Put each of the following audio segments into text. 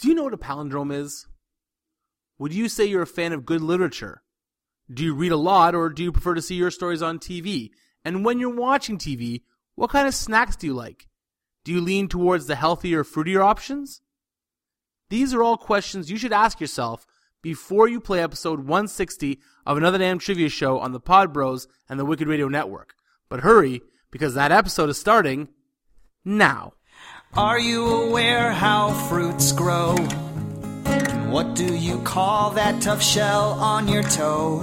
Do you know what a palindrome is? Would you say you're a fan of good literature? Do you read a lot, or do you prefer to see your stories on TV? And when you're watching TV, what kind of snacks do you like? Do you lean towards the healthier, fruitier options? These are all questions you should ask yourself before you play episode 160 of Another Damn Trivia Show on the Pod Bros and the Wicked Radio Network. But hurry, because that episode is starting now. Are you aware how fruits grow? And what do you call that tough shell on your toe?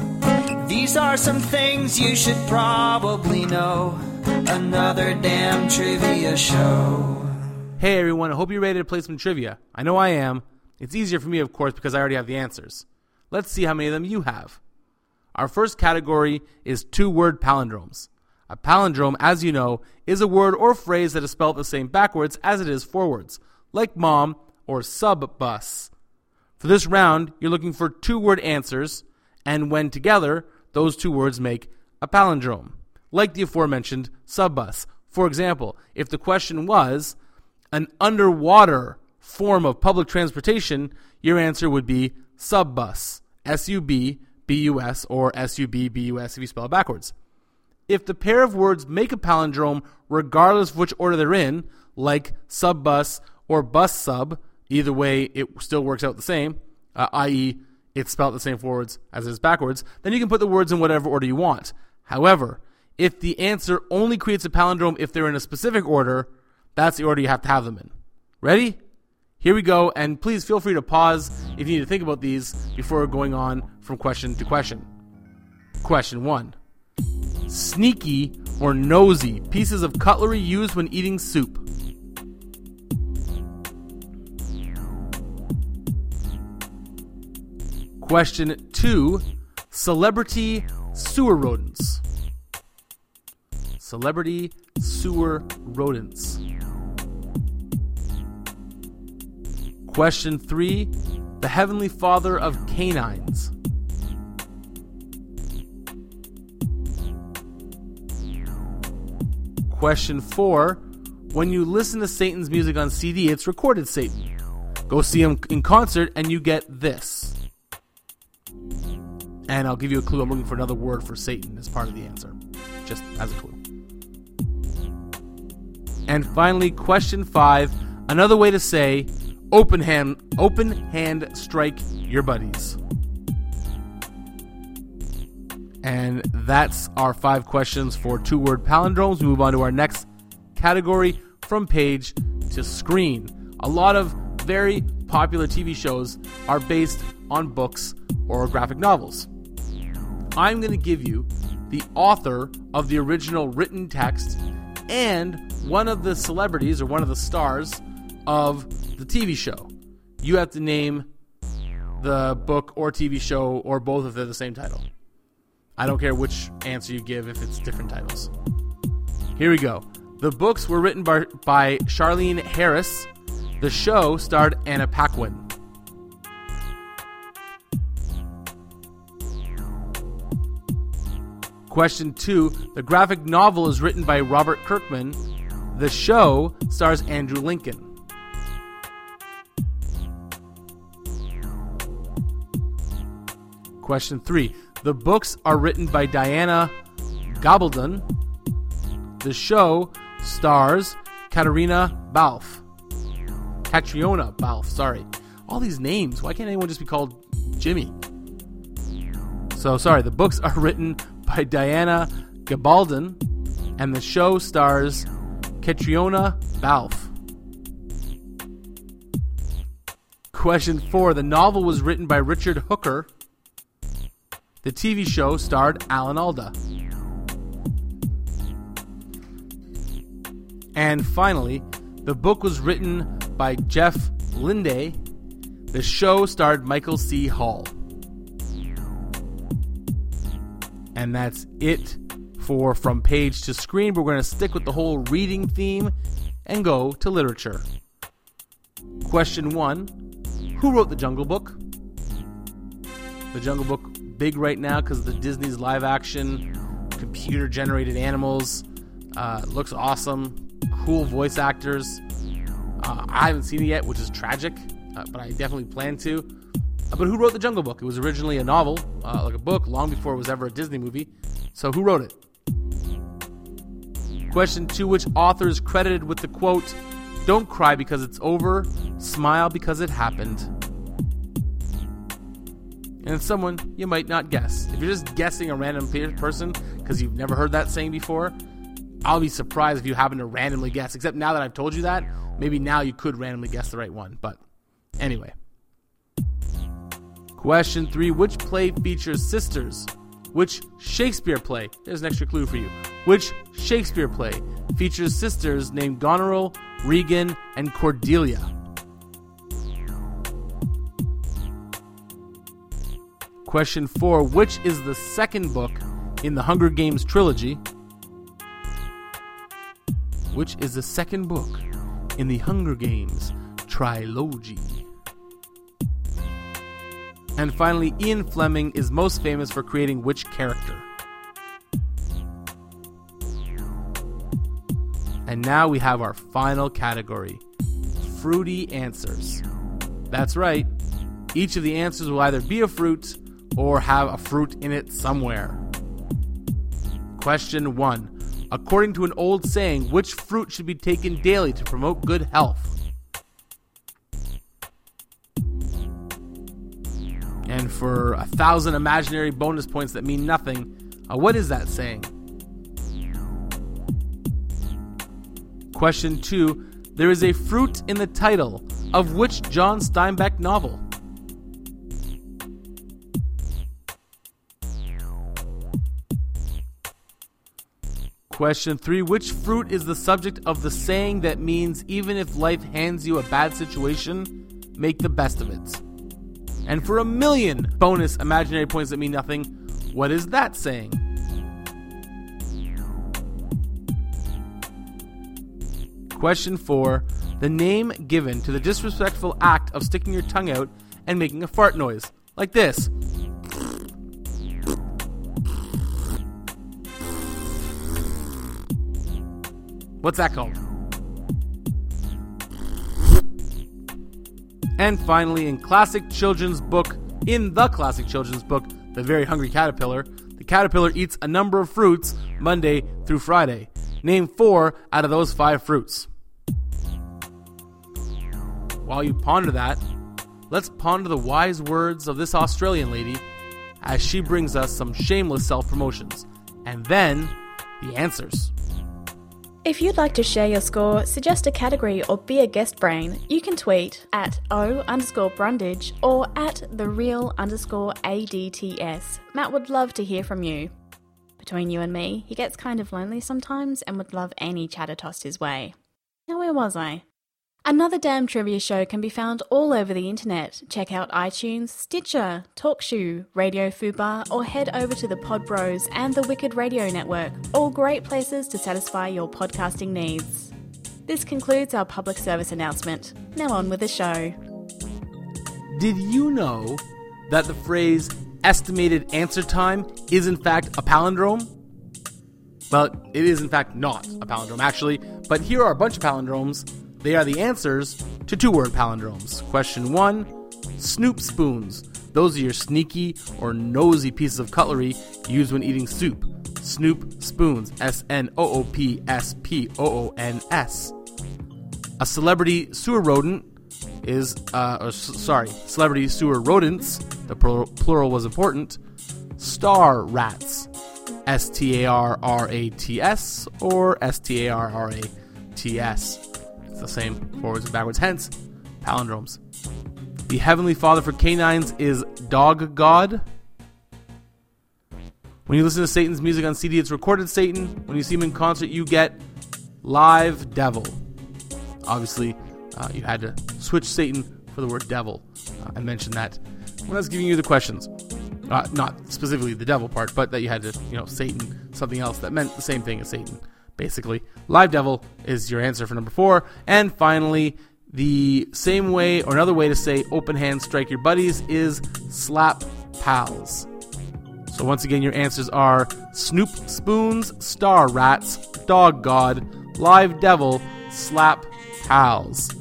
These are some things you should probably know. Another Damn Trivia Show. Hey everyone, I hope you're ready to play some trivia. I know I am. It's easier for me, of course, because I already have the answers. Let's see how many of them you have. Our first category is two-word palindromes. A palindrome, as you know, is a word or phrase that is spelled the same backwards as it is forwards, like mom or sub-bus. For this round, you're looking for two-word answers, and when together, those two words make a palindrome, like the aforementioned sub-bus. For example, if the question was an underwater form of public transportation, your answer would be subbus, S-U-B-B-U-S, or S-U-B-B-U-S if you spell it backwards. If the pair of words make a palindrome regardless of which order they're in, like subbus or bus sub, either way it still works out the same, i.e. it's spelled the same forwards as it is backwards, then you can put the words in whatever order you want. However, if the answer only creates a palindrome if they're in a specific order, that's the order you have to have them in. Ready? Here we go, and please feel free to pause if you need to think about these before going on from question to question. Question 1. Sneaky or nosy pieces of cutlery used when eating soup. Question 2. Celebrity sewer rodents. Celebrity sewer rodents. Question 3. The Heavenly Father of Canines. Question 4. When you listen to Satan's music on CD, it's recorded Satan. Go see him in concert and you get this. And I'll give you a clue. I'm looking for another word for Satan as part of the answer, just as a clue. And finally, question 5. Another way to say open hand strike your buddies. And that's our 5 questions for two-word palindromes. We move on to our next category, from page to screen. A lot of very popular TV shows are based on books or graphic novels. I'm going to give you the author of the original written text and one of the celebrities or one of the stars of the TV show. You have to name the book or TV show or both if they're the same title. I don't care which answer you give if it's different titles. Here we go. The books were written by Charlene Harris. The show starred Anna Paquin. Question 2. The graphic novel is written by Robert Kirkman. The show stars Andrew Lincoln. Question 3. The books are written by Diana Gabaldon. The show stars Caitríona Balfe. All these names. Why can't anyone just be called Jimmy? So, sorry. The books are written by Diana Gabaldon, and the show stars Caitríona Balfe. Question 4. The novel was written by Richard Hooker. The TV show starred Alan Alda. And finally, The book was written by Jeff Lindsay. The show starred Michael C. Hall. And that's it for From Page to Screen. We're going to stick with the whole reading theme and go to literature. Question 1. Who wrote The Jungle Book? The Jungle Book, big right now because of the Disney's live action, computer-generated animals. Looks awesome. Cool voice actors. I haven't seen it yet, which is tragic, but I definitely plan to. But who wrote The Jungle Book? It was originally a novel, like a book, long before it was ever a Disney movie. So who wrote it? Question 2, which author is credited with the quote, "Don't cry because it's over, smile because it happened." And it's someone you might not guess. If you're just guessing a random person because you've never heard that saying before, I'll be surprised if you happen to randomly guess. Except now that I've told you that, maybe now you could randomly guess the right one. But anyway. Question 3, which play features sisters? Which Shakespeare play? There's an extra clue for you. Which Shakespeare play features sisters named Goneril, Regan, and Cordelia? Question 4, which is the second book in the Hunger Games trilogy? Which is the second book in the Hunger Games trilogy? And finally, Ian Fleming is most famous for creating which character? And now we have our final category, fruity answers. That's right. Each of the answers will either be a fruit or have a fruit in it somewhere. Question 1. According to an old saying, which fruit should be taken daily to promote good health? And for 1,000 imaginary bonus points that mean nothing, what is that saying? Question 2. There is a fruit in the title of which John Steinbeck novel? Question 3. Which fruit is the subject of the saying that means even if life hands you a bad situation, make the best of it? And for 1,000,000 bonus imaginary points that mean nothing, what is that saying? Question 4. The name given to the disrespectful act of sticking your tongue out and making a fart noise, like this. What's that called? And finally, in the classic children's book, The Very Hungry Caterpillar, the caterpillar eats a number of fruits Monday through Friday. Name 4 out of those 5 fruits. While you ponder that, let's ponder the wise words of this Australian lady as she brings us some shameless self-promotions, and then the answers. If you'd like to share your score, suggest a category or be a guest brain, you can tweet at @O_Brundage or at @thereal_ADTS. Matt would love to hear from you. Between you and me, he gets kind of lonely sometimes and would love any chatter tossed his way. Now where was I? Another Damn Trivia Show can be found all over the internet. Check out iTunes, Stitcher, TalkShoe, Radio Fubar, or head over to the Pod Bros and the Wicked Radio Network, all great places to satisfy your podcasting needs. This concludes our public service announcement. Now on with the show. Did you know that the phrase estimated answer time is in fact a palindrome? Well, it is in fact not a palindrome actually, but here are a bunch of palindromes. They are the answers to 2-word palindromes. Question 1, snoop spoons. Those are your sneaky or nosy pieces of cutlery used when eating soup. Snoop spoons, snoopspoons. A celebrity sewer rodent is, celebrity sewer rodents, the plural was important, star rats, starrats or starrats. The same forwards and backwards, hence palindromes. The heavenly father for canines is Dog God. When you listen to Satan's music on CD, it's recorded Satan. When you see him in concert, you get live devil. obviously you had to switch Satan for the word devil. I mentioned that when I was giving you the questions. Not specifically the devil part, but that you had to, Satan, something else that meant the same thing as Satan, basically. Live devil is your answer for number 4. And finally, the same way or another way to say open hand strike your buddies is slap pals. So once again, your answers are Snoop Spoons, Star Rats, Dog God, Live Devil, Slap Pals.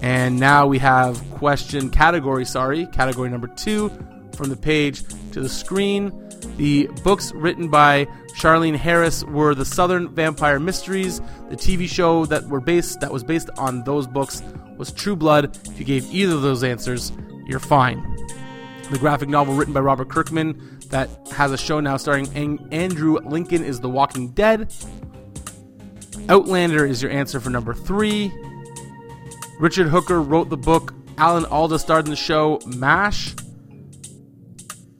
And now we have category number 2, from the page to the screen. The books written by Charlene Harris were The Southern Vampire Mysteries. The TV show that was based on those books was True Blood. If you gave either of those answers, you're fine. The graphic novel written by Robert Kirkman that has a show now starring Andrew Lincoln is The Walking Dead. Outlander is your answer for number 3. Richard Hooker wrote the book. Alan Alda starred in the show MASH.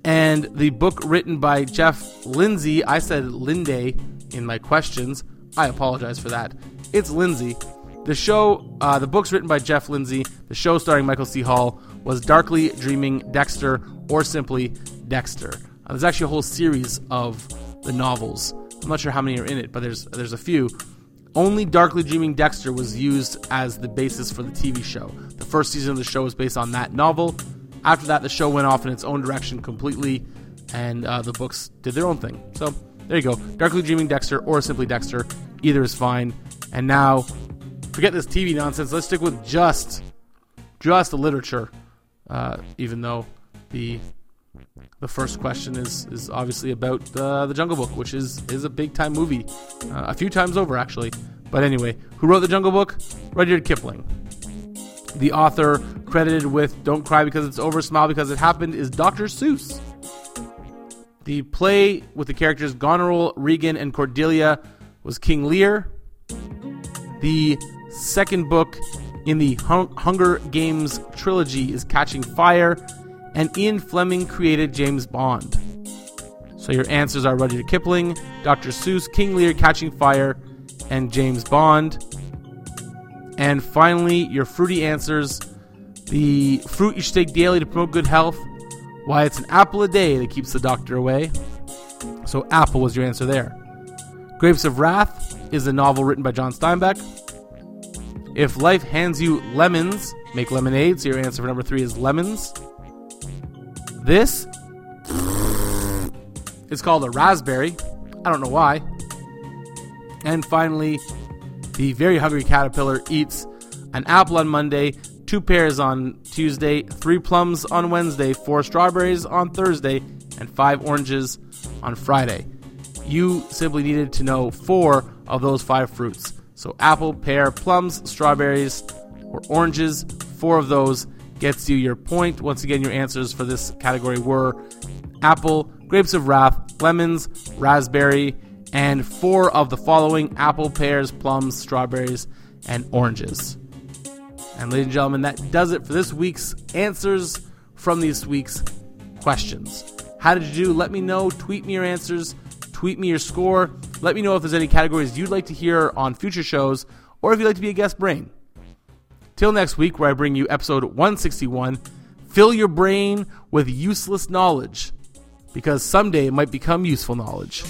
And the book written by Jeff Lindsay, I said Linday in my questions. I apologize for that. It's Lindsay. The book's written by Jeff Lindsay. The show starring Michael C. Hall was Darkly Dreaming Dexter, or simply Dexter. There's actually a whole series of the novels. I'm not sure how many are in it, but there's a few. Only Darkly Dreaming Dexter was used as the basis for the TV show. The first season of the show was based on that novel. After that, the show went off in its own direction completely, and the books did their own thing. So, there you go. Darkly Dreaming Dexter or simply Dexter. Either is fine. And now, forget this TV nonsense. Let's stick with just the literature, even though the first question is obviously about The Jungle Book, which is a big-time movie. A few times over, actually. But anyway, who wrote The Jungle Book? Rudyard Kipling. The author credited with Don't Cry Because It's Over, Smile Because It Happened is Dr. Seuss. The play with the characters Goneril, Regan, and Cordelia was King Lear. The second book in the Hunger Games trilogy is Catching Fire. And Ian Fleming created James Bond. So your answers are Rudyard Kipling, Dr. Seuss, King Lear, Catching Fire, and James Bond. And finally, your fruity answers. The fruit you should take daily to promote good health. Why, it's an apple a day that keeps the doctor away. So apple was your answer there. Grapes of Wrath is a novel written by John Steinbeck. If life hands you lemons, make lemonade. So your answer for number 3 is lemons. This is called a raspberry. I don't know why. And finally, The Very Hungry Caterpillar eats an apple on Monday, 2 pears on Tuesday, 3 plums on Wednesday, 4 strawberries on Thursday, and 5 oranges on Friday. You simply needed to know 4 of those 5 fruits. So apple, pear, plums, strawberries, or oranges, 4 of those gets you your point. Once again, your answers for this category were apple, grapes of wrath, lemons, raspberry, and 4 of the following: apple, pears, plums, strawberries, and oranges. And ladies and gentlemen, that does it for this week's answers from this week's questions. How did you do? Let me know. Tweet me your answers. Tweet me your score. Let me know if there's any categories you'd like to hear on future shows, or if you'd like to be a guest brain. Till next week, where I bring you episode 161, fill your brain with useless knowledge, because someday it might become useful knowledge.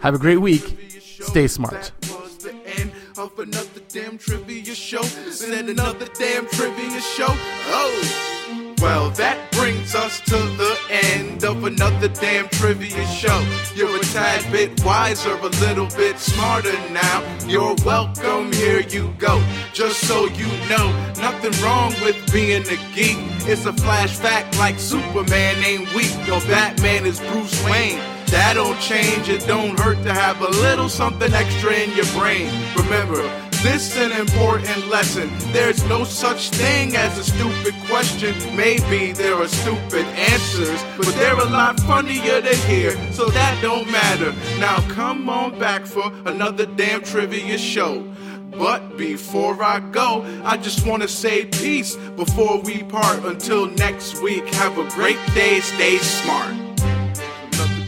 Have a great week. Stay smart. That was the end of another damn trivia show. And another damn trivia show. Oh, well, that brings us to the end of another damn trivia show. You're a tad bit wiser, a little bit smarter now. You're welcome, here you go. Just so you know, nothing wrong with being a geek. It's a flash fact, like Superman ain't weak, or Batman is Bruce Wayne. That don't change, it don't hurt to have a little something extra in your brain. Remember, this is an important lesson. There's no such thing as a stupid question. Maybe there are stupid answers, but they're a lot funnier to hear, so that don't matter. Now come on back for another damn trivia show. But before I go, I just want to say peace before we part. Until next week, have a great day, stay smart.